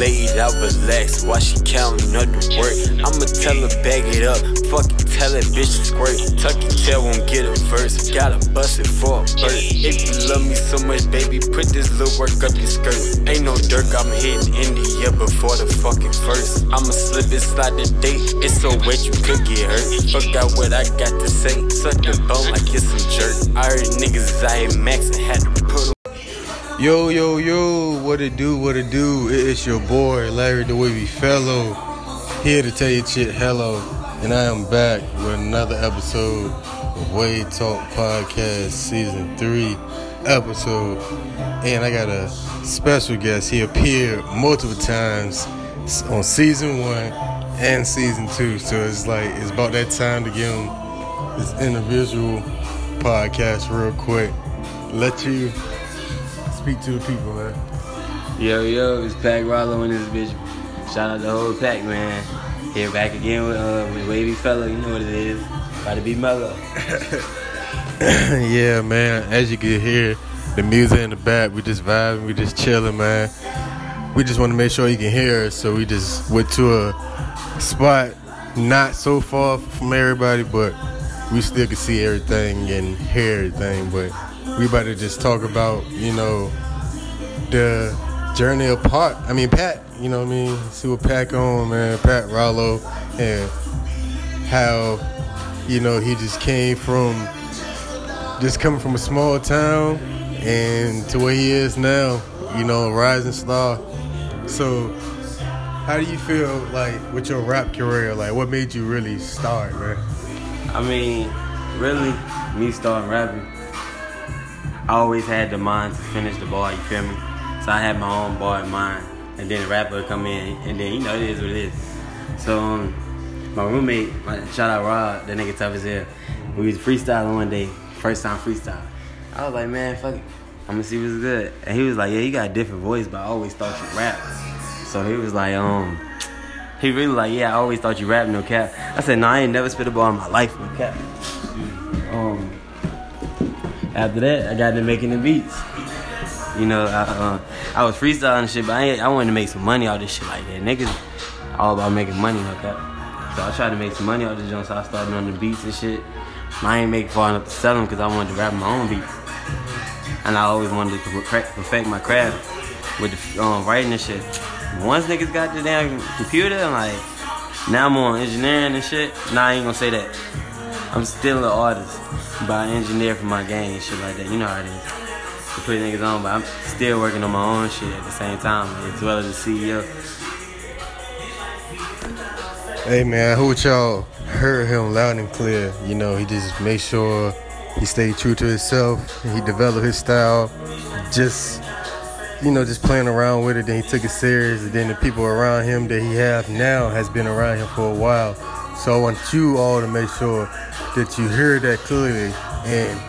laid out, relaxed while she counting up the work. I'ma tell her bag it up, fuck it, tell that bitch to squirt. Tuck your tail, won't get a verse, gotta bust it for a bird. If you love me so much, baby, put this little work up your skirt. Ain't no dirt, I'm hitting India before the fucking first. I'ma slip inside the date, it's so wet you could get hurt. Fuck out what I got to say, suck the bone like it's some jerk. I heard niggas I ain't maxin', had to put them. Yo, yo, yo, what it do, what it do? It's your boy, Larry the Wavy Fellow, here to tell you shit hello. And I am back with another episode of Wave Talk Podcast Season 3 episode. And I got a special guest. He appeared multiple times on Season 1 and Season 2. So it's like, it's about that time to give him this individual podcast real quick. Let you speak to the people, man. Yo, yo, it's Pakk Ralo and this bitch. Shout out to the whole Pakk, man. Here back again with Wavy Fellow. You know what it is. About to be mellow. Yeah, man. As you can hear, the music in the back, we just vibing, we just chilling, man. We just want to make sure you can hear us, so we just went to a spot not so far from everybody, but we still can see everything and hear everything, but we about to just talk about, you know, the journey of Pakk, you know what I mean? See what Pakk on, man, Pakk Ralo, and how, you know, he just came from, just coming from a small town and to where he is now, you know, rising star. So, how do you feel, like, with your rap career? Like, what made you really start, man? I mean, really, me starting rapping, I always had the mind to finish the bar, you feel me? So I had my own bar in mind, and then the rapper would come in, and then, you know, it is what it is. So my roommate, shout out Rod, that nigga tough as hell. We was freestyling one day, first time freestyle. I was like, man, fuck it, I'ma see what's good. And he was like, yeah, you got a different voice, but I always thought you rapped. So he was like, he really like, yeah, I always thought you rapped, no cap. I said, no, I ain't never spit a bar in my life, no cap. After that, I got into making the beats. You know, I was freestyling and shit, but I wanted to make some money out of this shit like that. Niggas all about making money, hook up. So I tried to make some money out of this joint, so I started on the beats and shit. I ain't make far enough to sell them because I wanted to rap my own beats. And I always wanted to perfect my craft with the writing and shit. Once niggas got the damn computer, I'm like, now I'm on engineering and shit. Nah, I ain't gonna say that. I'm still an artist, but I engineer for my game and shit like that. You know how it is. To put niggas on, but I'm still working on my own shit at the same time, as well as the CEO. Hey, man, I hope y'all heard him loud and clear. You know, he just made sure he stayed true to himself. He developed his style, just, you know, just playing around with it. Then he took it serious. And then the people around him that he have now has been around him for a while. So I want you all to make sure that you hear that clearly, and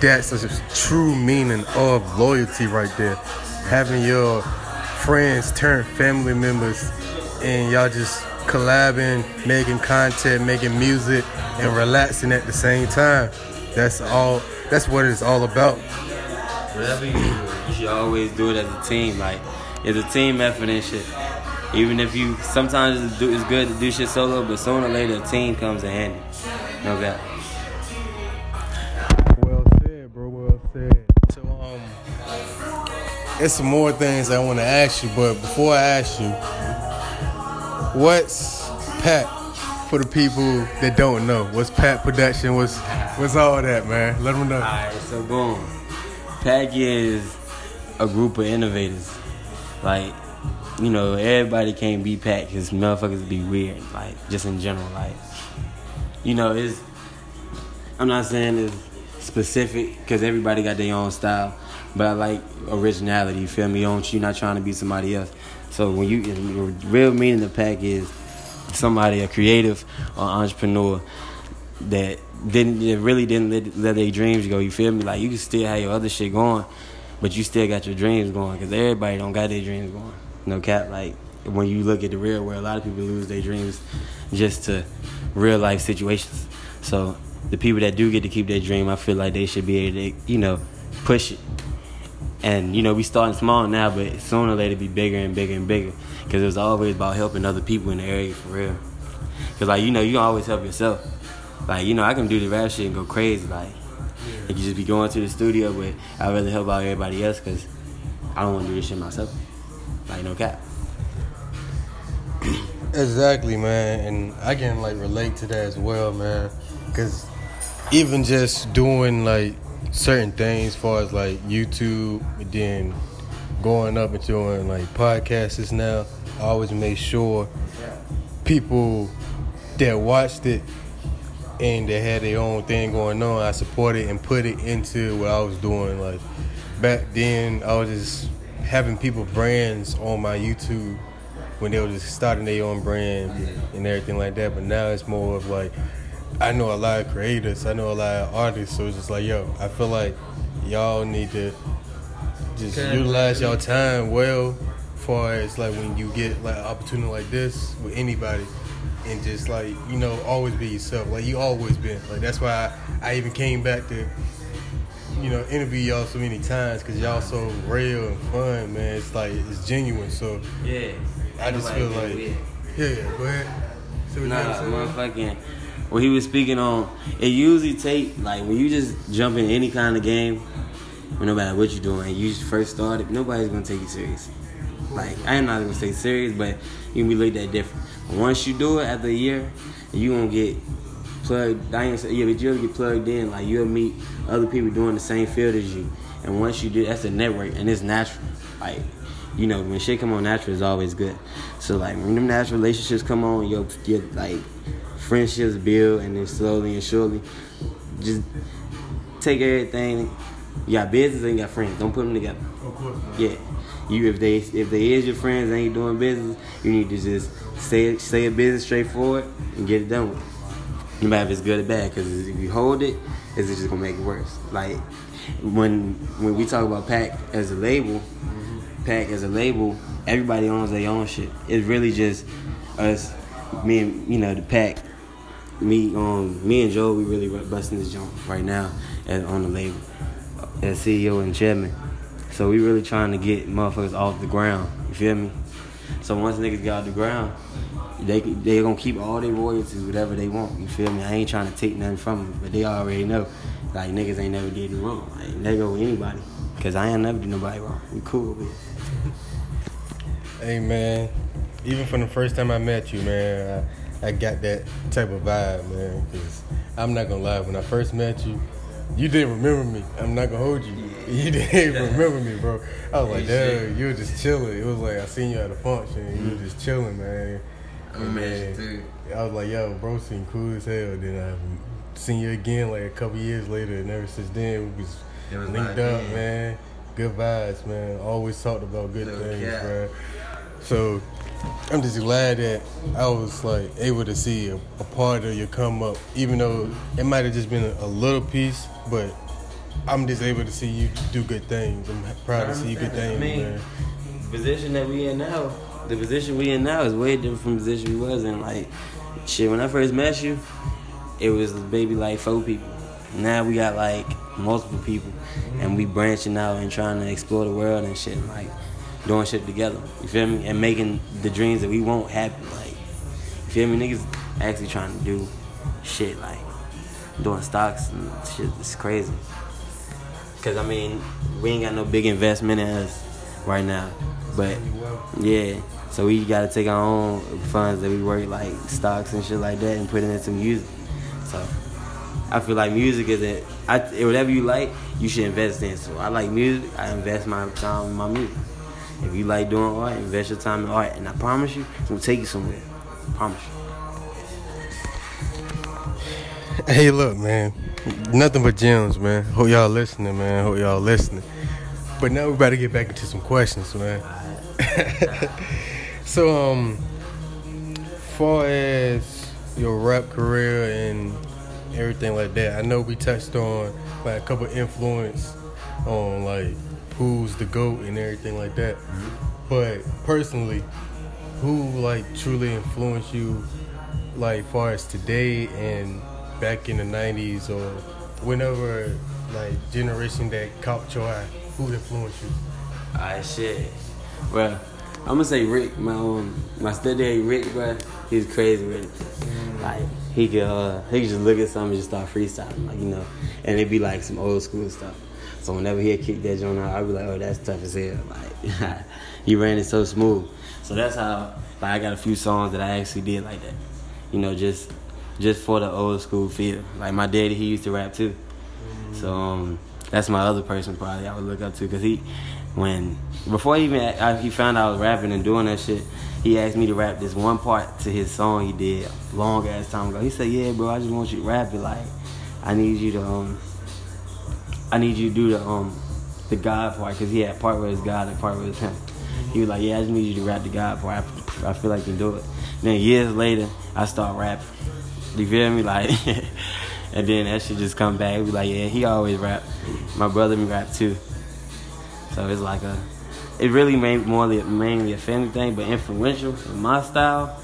that's such a true meaning of loyalty right there. Having your friends turn family members, and y'all just collabing, making content, making music, and relaxing at the same time. That's all. That's what it's all about. Whatever you do, you should always do it as a team. Like, it's a team effort and shit. Even if you, sometimes it's good to do shit solo, but sooner or later a team comes in handy. No doubt. Well said, bro, well said. So, it's some more things I want to ask you, but before I ask you, what's Pakk for the people that don't know? What's Pakk Production? What's all that, man? Let them know. All right, so boom. Pakk is a group of innovators. Like, you know, everybody can't be Pakk because motherfuckers be weird, like, just in general, like, you know, it's, I'm not saying it's specific because everybody got their own style, but I like originality, you feel me? You're not trying to be somebody else. So when you, the real meaning of Pakk is somebody, a creative or entrepreneur that really didn't let their dreams go, you feel me? Like, you can still have your other shit going, but you still got your dreams going because everybody don't got their dreams going. No cap, like, when you look at the real world, a lot of people lose their dreams just to real life situations. So the people that do get to keep their dream, I feel like they should be able to, you know, push it And, you know, we starting small now, but sooner or later be bigger and bigger and bigger. Because it was always about helping other people in the area, for real. Because, like, you know, you can always help yourself. Like, you know, I can do the rap shit and go crazy. Like, I can just be going to the studio, but I'd rather help out everybody else because I don't want to do this shit myself. Like, no cap. Exactly, man. And I can, like, relate to that as well, man. Because even just doing, like, certain things as far as, like, YouTube, and then going up and doing, like, podcasts now, I always make sure people that watched it and that had their own thing going on, I supported and put it into what I was doing. Like, back then, I was just having people brands on my YouTube when they were just starting their own brand and everything like that. But now it's more of, like, I know a lot of creators, I know a lot of artists, so it's just like, yo, I feel like y'all need to just utilize y'all time well, far as like when you get like an opportunity like this with anybody, and just like, you know, always be yourself, like you always been. Like, that's why I even came back to, you know, interview y'all so many times, because y'all so real and fun, man. It's like, it's genuine, so yeah, I just feel like, yeah, go ahead. Nah, motherfucking. What he was speaking on, it usually take, like, when you just jump in any kind of game, no matter what you're doing, you just first started, nobody's going to take you serious. Like, I'm not going to say serious, but you can be looked at different. Once you do it, after a year, you're going to get plugged, I ain't going to say, yeah, but you'll get plugged in, like, you'll meet other people doing the same field as you. And once you do, that's a network, and it's natural. Like, you know, when shit come on natural, it's always good. So, like, when them natural relationships come on, you'll like, friendships build, and then slowly and surely, just take everything. You got business and you got friends. Don't put them together. Of course. Yeah, you if they is your friends and ain't doing business, you need to just say a business straightforward and get it done with. No matter if it's good or bad, because if you hold it, it's just gonna make it worse. Like when we talk about Pakk as a label, everybody owns their own shit. It's really just us, me and, you know, the Pakk. Me and Joe, we really busting this joint right now on the label as CEO and chairman. So we really trying to get motherfuckers off the ground. You feel me? So once niggas get off the ground, they gonna keep all their royalties, whatever they want. You feel me? I ain't trying to take nothing from them, but they already know. Like, niggas ain't never did me wrong. Like, they go with anybody, cause I ain't never did nobody wrong. We cool with it. Hey man, even from the first time I met you, man, I got that type of vibe, man, because I'm not going to lie. When I first met you, you didn't remember me. I'm not going to hold you. Yeah. You didn't remember me, bro. I was like, damn, you were just chilling. It was like I seen you at a function. And you were just chilling, man. Man, I was like, yo, bro seemed cool as hell. Then I seen you again like a couple years later, and ever since then, we was linked up, man. Good vibes, man. Always talked about good things, bro. So I'm just glad that I was like able to see a part of your come up, even though it might have just been a little piece, but I'm just able to see you do good things. I'm proud to see you good things, man. The position we in now is way different from the position we was in. Like, shit, when I first met you, it was maybe like 4 people. Now we got like multiple people, and we branching out and trying to explore the world and shit, like doing shit together, you feel me? And making the dreams that we want happen, like, you feel me? Niggas actually trying to do shit, like, doing stocks and shit. It's crazy. Because, I mean, we ain't got no big investment in us right now. But, yeah, so we got to take our own funds that we work, like, stocks and shit like that, and put it into music. So I feel like music is it. Whatever you like, you should invest in. So I like music, I invest my time in my music. If you like doing art, invest your time in art. And I promise you, it's going to take you somewhere. I promise you. Hey, look, man. Nothing but gems, man. Hope y'all listening, man. But now we're about to get back into some questions, man. So, far as your rap career and everything like that, I know we touched on like a couple influence on like who's the GOAT and everything like that. But personally, who like truly influenced you, like far as today and back in the 90s or whenever, like generation that caught your eye? food influenced you? Alright, shit. Well, I'm gonna say Rick. My stepdaddy Rick, bro. He's crazy with it. Like he could just look at something and just start freestyling, like, you know. And it'd be like some old school stuff. So whenever he'd kick that joint out, I'd be like, oh, that's tough as hell. Like he ran it so smooth. So that's how, like, I got a few songs that I actually did like that. You know, just for the old school feel. Like my daddy, he used to rap too. So that's my other person probably I would look up to, because before he found out I was rapping and doing that shit, he asked me to rap this one part to his song he did a long ass time ago. He said, yeah, bro, I just want you to rap it. Like, I need you to do the God part, because he had part where it's God and part where it's him. He was like, yeah, I just need you to rap the God part. I feel like you can do it. Then years later, I start rapping. You feel me? Like, and then that shit just come back. It was like, yeah, he always rap. My brother me rap too. So it's like it really made mainly a family thing, but influential in my style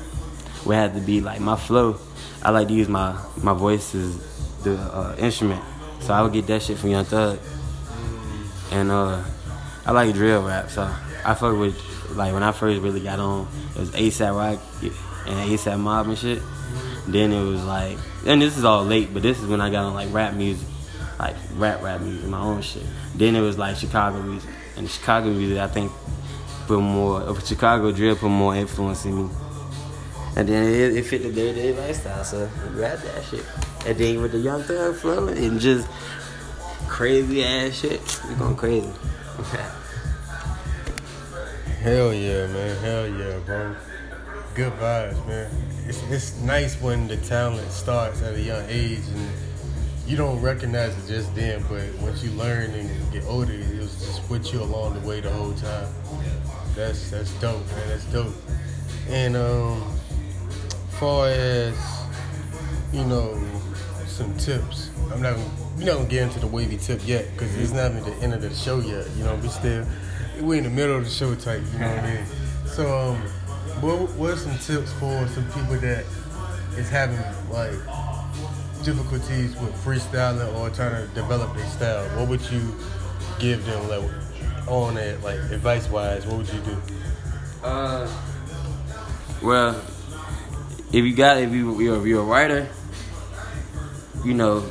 would have to be like my flow. I like to use my voice as the instrument. So I would get that shit from Young Thug. And I like drill rap, so I fuck with, like, when I first really got on, it was ASAP Rocky and ASAP Mob and shit. Then it was like, and this is all late, but this is when I got on like rap music, like rap music, my own shit. Then it was like Chicago music, and the Chicago music I think Chicago drill put more influence in me. And then it fit the day-to-day lifestyle, so I grabbed that shit. And then with the Young Thug flow and just crazy ass shit, it's going crazy. Hell yeah, man. Hell yeah, bro. Good vibes, man. It's nice when the talent starts at a young age and you don't recognize it just then, but once you learn and get older, it was just with you along the way the whole time. That's dope, man. That's dope. And far as, you know, some tips, we're not gonna get into the wavy tip yet, because it's not even the end of the show yet. You know, we're in the middle of the show type. You know what I mean? So What are some tips for some people that is having, like, difficulties with freestyling or trying to develop their style? What would you give them, like, on it, like, advice-wise? What would you do? Well, if you're a writer, you know,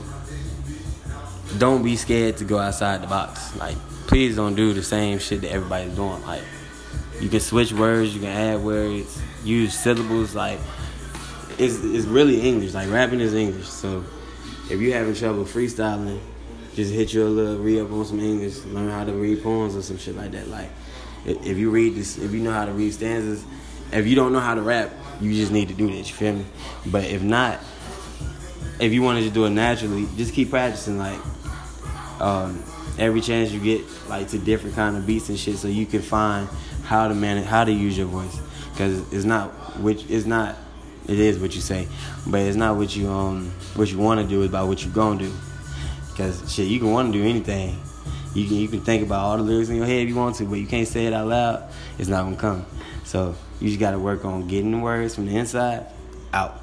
don't be scared to go outside the box. Like, please don't do the same shit that everybody's doing, like. You can switch words, you can add words, use syllables, like, it's really English, like, rapping is English, so if you're having trouble freestyling, just hit you a little re-up on some English, learn how to read poems or some shit like that, like, if you know how to read stanzas, if you don't know how to rap, you just need to do that, you feel me? But if not, if you want to just do it naturally, just keep practicing, like, every chance you get, like, to different kind of beats and shit, so you can find how to manage, how to use your voice, because it is what you say, but it's not what you want to do, it's about what you gonna do, because shit, you can want to do anything, you can think about all the lyrics in your head if you want to, but you can't say it out loud, it's not gonna come. So you just gotta work on getting the words from the inside out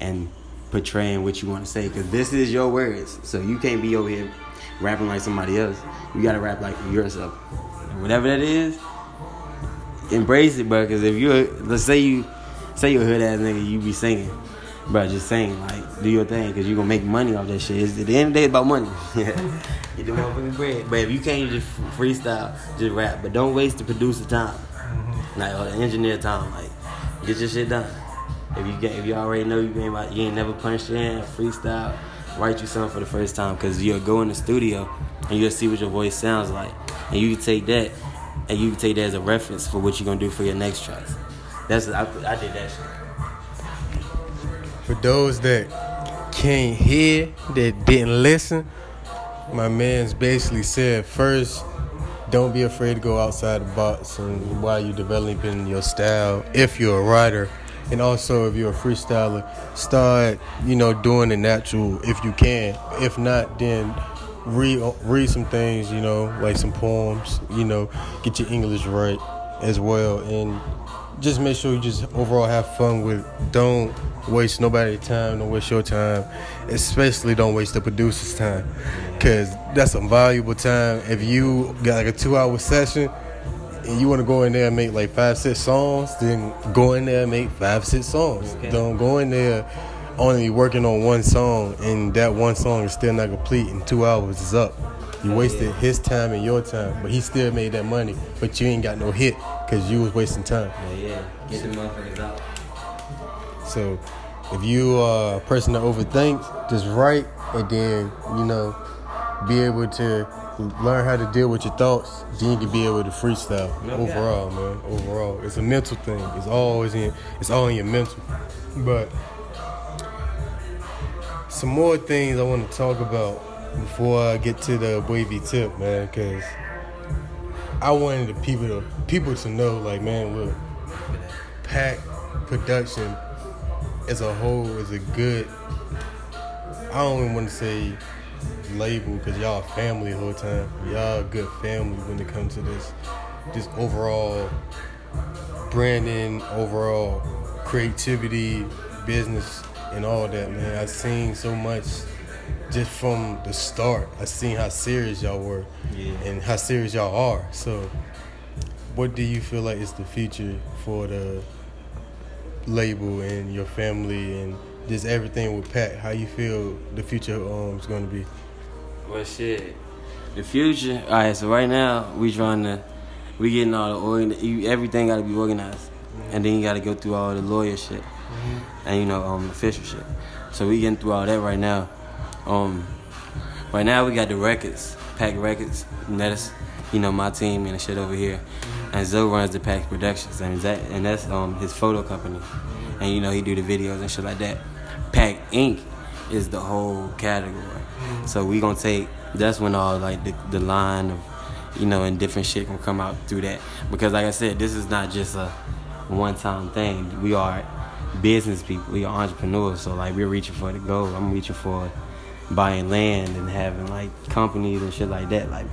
and portraying what you want to say, because this is your words, so you can't be over here rapping like somebody else. You gotta rap like yourself. And whatever that is, embrace it, bro. Because if let's say you're a hood ass nigga, you be singing, bro. Just sing, like, do your thing, because you gonna make money off that shit. At the end of the day, it's about money. You do motherfucking bread. But if you can't just freestyle, just rap. But don't waste the producer time, like, or the engineer time. Like, get your shit done. If you already know you ain't never punched in, freestyle. Write you something for the first time, because you'll go in the studio and you'll see what your voice sounds like, and you can take that as a reference for what you're gonna do for your next tracks. That's I did that shit. For those that can't hear, that didn't listen, my man's basically said, first, don't be afraid to go outside the box and while you're developing your style, if you're a writer. And also, if you're a freestyler, start, you know, doing the natural if you can. If not, then read some things, you know, like some poems, you know, get your English right. as well. And just make sure you just overall have fun with it. Don't waste nobody's time. Don't waste your time. Especially don't waste the producer's time, because that's some valuable time. If you got like a 2-hour session and you want to go in there and make like 5-6 songs, then go in there and make 5-6 songs. Okay. Don't go in there only working on one song, and that one song is still not complete and 2 hours is up. You wasted his time and your time, but he still made that money, but you ain't got no hit because you was wasting time. Get the motherfuckers out. So if you are a person that overthinks, just write, and then, you know, be able to learn how to deal with your thoughts. Then you can be able to freestyle. Overall, man, overall, it's a mental thing. It's always in, it's all in your mental. But some more things I want to talk about before I get to the wavy tip, man, because I wanted the people to know, like, man, look, Pakk Production as a whole is a good, I don't even want to say label, because y'all family the whole time. Y'all a good family when it comes to this overall branding, overall creativity, business, and all that, man. I've seen so much. Just from the start, I seen how serious y'all were and how serious y'all are. So what do you feel like is the future for the label and your family and just everything with Pakk? How you feel the future is going to be? Well, shit, the future, all right, so right now we getting all the, everything got to be organized. And then you got to go through all the lawyer shit and, you know, official shit. So we getting through all that right now. Right now we got the records, Pakk Records, and that's, you know, my team and the shit over here. And Zoe runs the Pakk Productions, and that's his photo company. And, you know, he do the videos and shit like that. Pakk Inc. is the whole category. So we gonna take, that's when all like the line of, you know, and different shit gonna come out through that. Because like I said, this is not just a one-time thing. We are business people, we are entrepreneurs. So like we're reaching for the goal. I'm reaching for buying land and having like companies and shit like that, like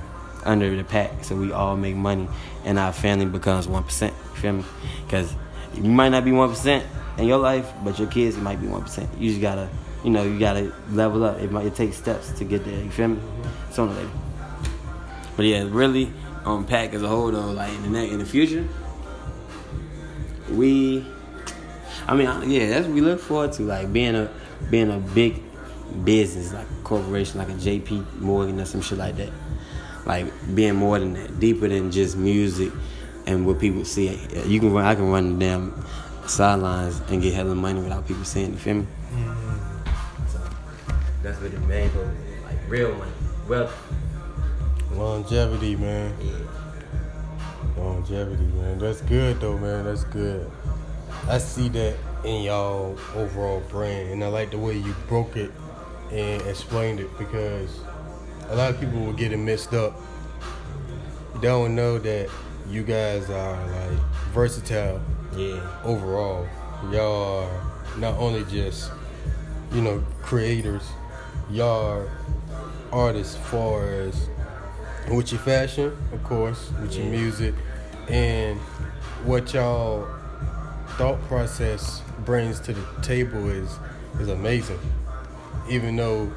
under the Pakk, so we all make money and our family becomes 1%. You feel me? Because you might not be 1% in your life, but your kids might be 1%. You just gotta, you know, you gotta level up. It takes steps to get there. You feel me? Sooner or later. But yeah, really, Pakk as a whole though, like in the future, that's what we look forward to, like being a big business, like a corporation, like a JP Morgan or some shit like that. Like being more than that, deeper than just music and what people see. I can run the damn sidelines and get hella money without people seeing. You feel me? So that's what the main goal is, like real money, wealth, longevity, man. Yeah. Longevity, man. That's good though, man. That's good. I see that in y'all overall brand, and I like the way you broke it and explained it, because a lot of people will get it mixed up. They don't know that you guys are like versatile. Overall, y'all are not only just, you know, creators, y'all are artists as far as with your fashion, of course, with your music, and what y'all thought process brings to the table is amazing. Even though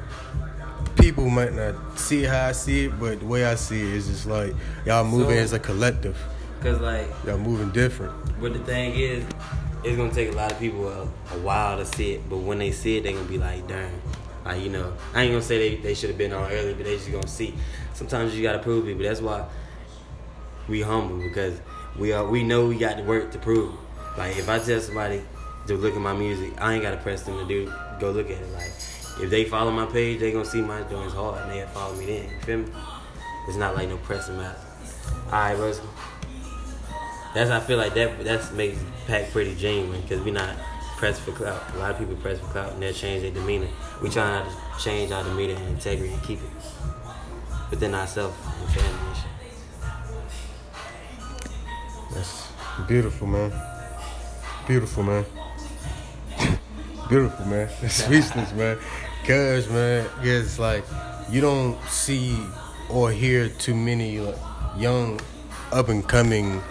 people might not see it how I see it, but the way I see it is just like y'all moving as a collective. Cause like y'all moving different. But the thing is, it's gonna take a lot of people a while to see it. But when they see it, they gonna be like, "Darn!" Like, you know, I ain't gonna say they should have been on earlier, but they just gonna see. Sometimes you gotta prove it, but that's why we humble, because we know we got the work to prove. Like if I tell somebody to look at my music, I ain't gotta press them to go look at it. Like, if they follow my page, they gonna see my joints hard, and they follow me then. You feel me? It's not like no pressing matter. All right, bros. That's I feel like that makes Pakk pretty genuine, because we not pressed for clout. A lot of people press for clout and they'll change their demeanor. We trying not to change our demeanor and integrity and keep it within ourselves and family and shit. That's beautiful, man. Beautiful, man. Beautiful, man. It's speechless, man. Cause, man, it's like you don't see or hear too many like young up and coming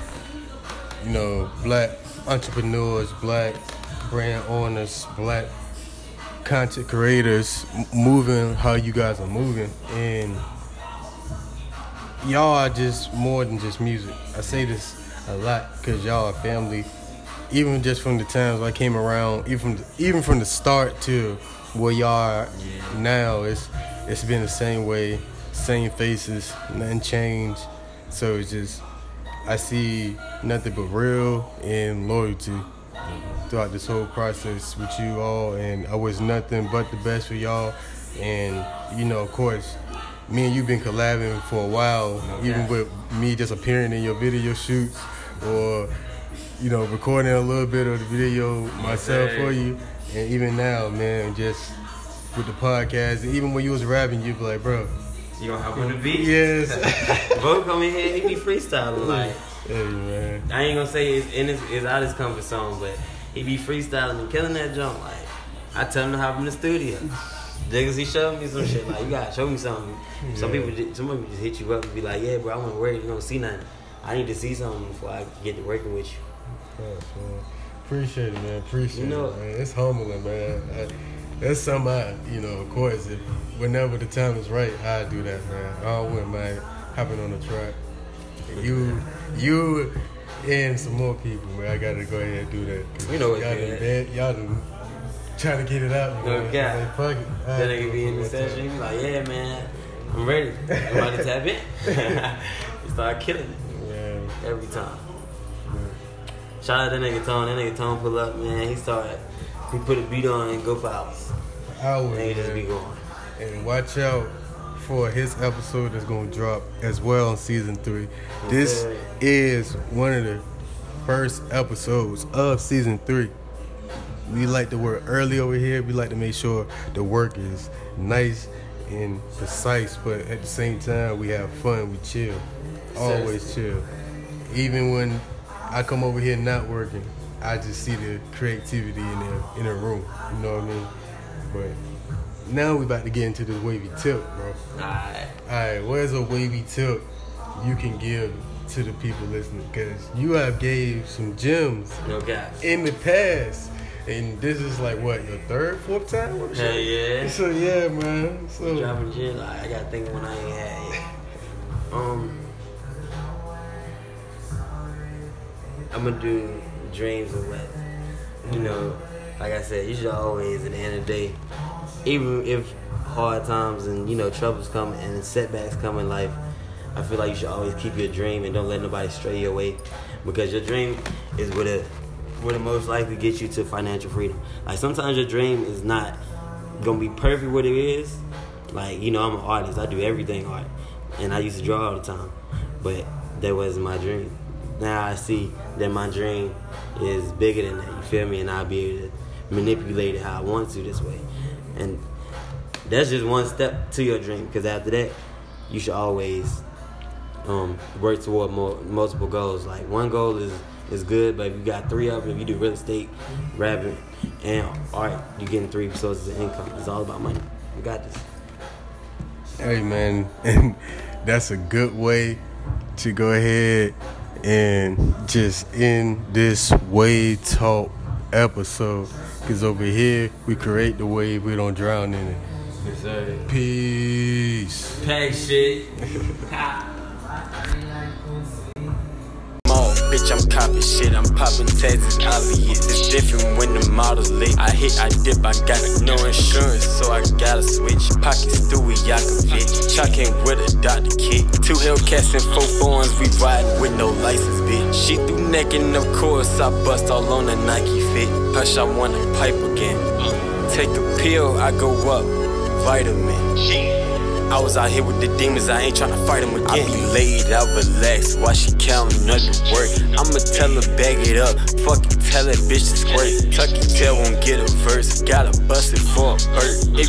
you know, black entrepreneurs, black brand owners, black content creators moving how you guys are moving, and y'all are just more than just music. I say this a lot because y'all are family. Even just from the times I came around, even from the start to where y'all are now, it's been the same way, same faces, nothing changed. So it's just, I see nothing but real and loyalty throughout this whole process with you all, and I was nothing but the best for y'all. And you know, of course, me and you been collabing for a while, even with me just appearing in your video shoots or, you know, recording a little bit of the video myself for you. And even now, man, just with the podcast, even when you was rapping, you be like, bro, you gonna help with the beat? Yes. Bo come in here and he be freestyling like. Hey, man. I ain't gonna say it's out his comfort zone, but he be freestyling and killing that jump. Like, I tell him to hop in the studio. Niggas, he showed me some shit. Like, you gotta show me something. Yeah. Some people just hit you up and be like, yeah, bro, I wanna work. You don't see nothing. I need to see something before I get to working with you. Thanks, man. Appreciate it, man. Appreciate it, man. It's humbling, man. That's something I, you know, of course, whenever the time is right, I do that, man. I wouldn't mind hopping on the track. You and some more people, man. I gotta go ahead and do that. You know what, y'all do trying to get it out. You know, like, fuck it. That nigga be in the session, he be like, yeah, man, I'm ready. I'm about to tap in. You start killing it. Yeah. Every time. Yeah. Shout out that nigga Tone. That nigga Tone pull up, man. He put a beat on and go for hours. Nigga just be going. And watch out for his episode that's gonna drop as well on season 3. Okay. This is one of the first episodes of season 3. We like to work early over here. We like to make sure the work is nice and precise, but at the same time, we have fun. We chill. Always chill. Even when I come over here not working, I just see the creativity in the room. You know what I mean? But now we about to get into this wavy tip, bro. All right. Where's a wavy tip you can give to the people listening? Because you have gave some gems in the past. And this is like, what, your 4th time? Yeah. So, yeah, man. So dropping gym, I got to think when I ain't had it. I'm going to do dreams and what. You know, like I said, you should always, at the end of the day, even if hard times and, you know, troubles come and setbacks come in life, I feel like you should always keep your dream and don't let nobody stray you away, because your dream is what most likely get you to financial freedom. Like, sometimes your dream is not gonna be perfect what it is. Like, you know, I'm an artist. I do everything art, and I used to draw all the time, but that wasn't my dream. Now I see that my dream is bigger than that, you feel me? And I'll be able to manipulate it how I want to this way. And that's just one step to your dream, because after that, you should always work toward multiple goals. Like, one goal is good, but if you got 3 of them, if you do real estate, rapping, and art, you're getting 3 sources of income. It's all about money. You got this. Hey, man, and that's a good way to go ahead and just end this Wave Talk episode, because over here, we create the wave, we don't drown in it. Yes, sir. Peace. Pack shit. Bitch, I'm copping shit, I'm popping tags, it's obvious. It's different when the model's lit. I hit, I dip, I got no insurance, so I gotta switch. Pockets through it, y'all can fit. Chucking with a doctor kid. 2 Hellcats and 4 thorns, we riding with no license, bitch. She threw neck and of course I bust all on a Nike fit. Push, I want a pipe again. Take a pill, I go up, vitamin. I was out here with the demons, I ain't tryna fight them again. I be laid out, relaxed, while she countin' up the work. I'ma tell her, bag it up, fucking tell that bitch to squirt. Tuck your tail, won't get a verse, gotta bust it for a bird. If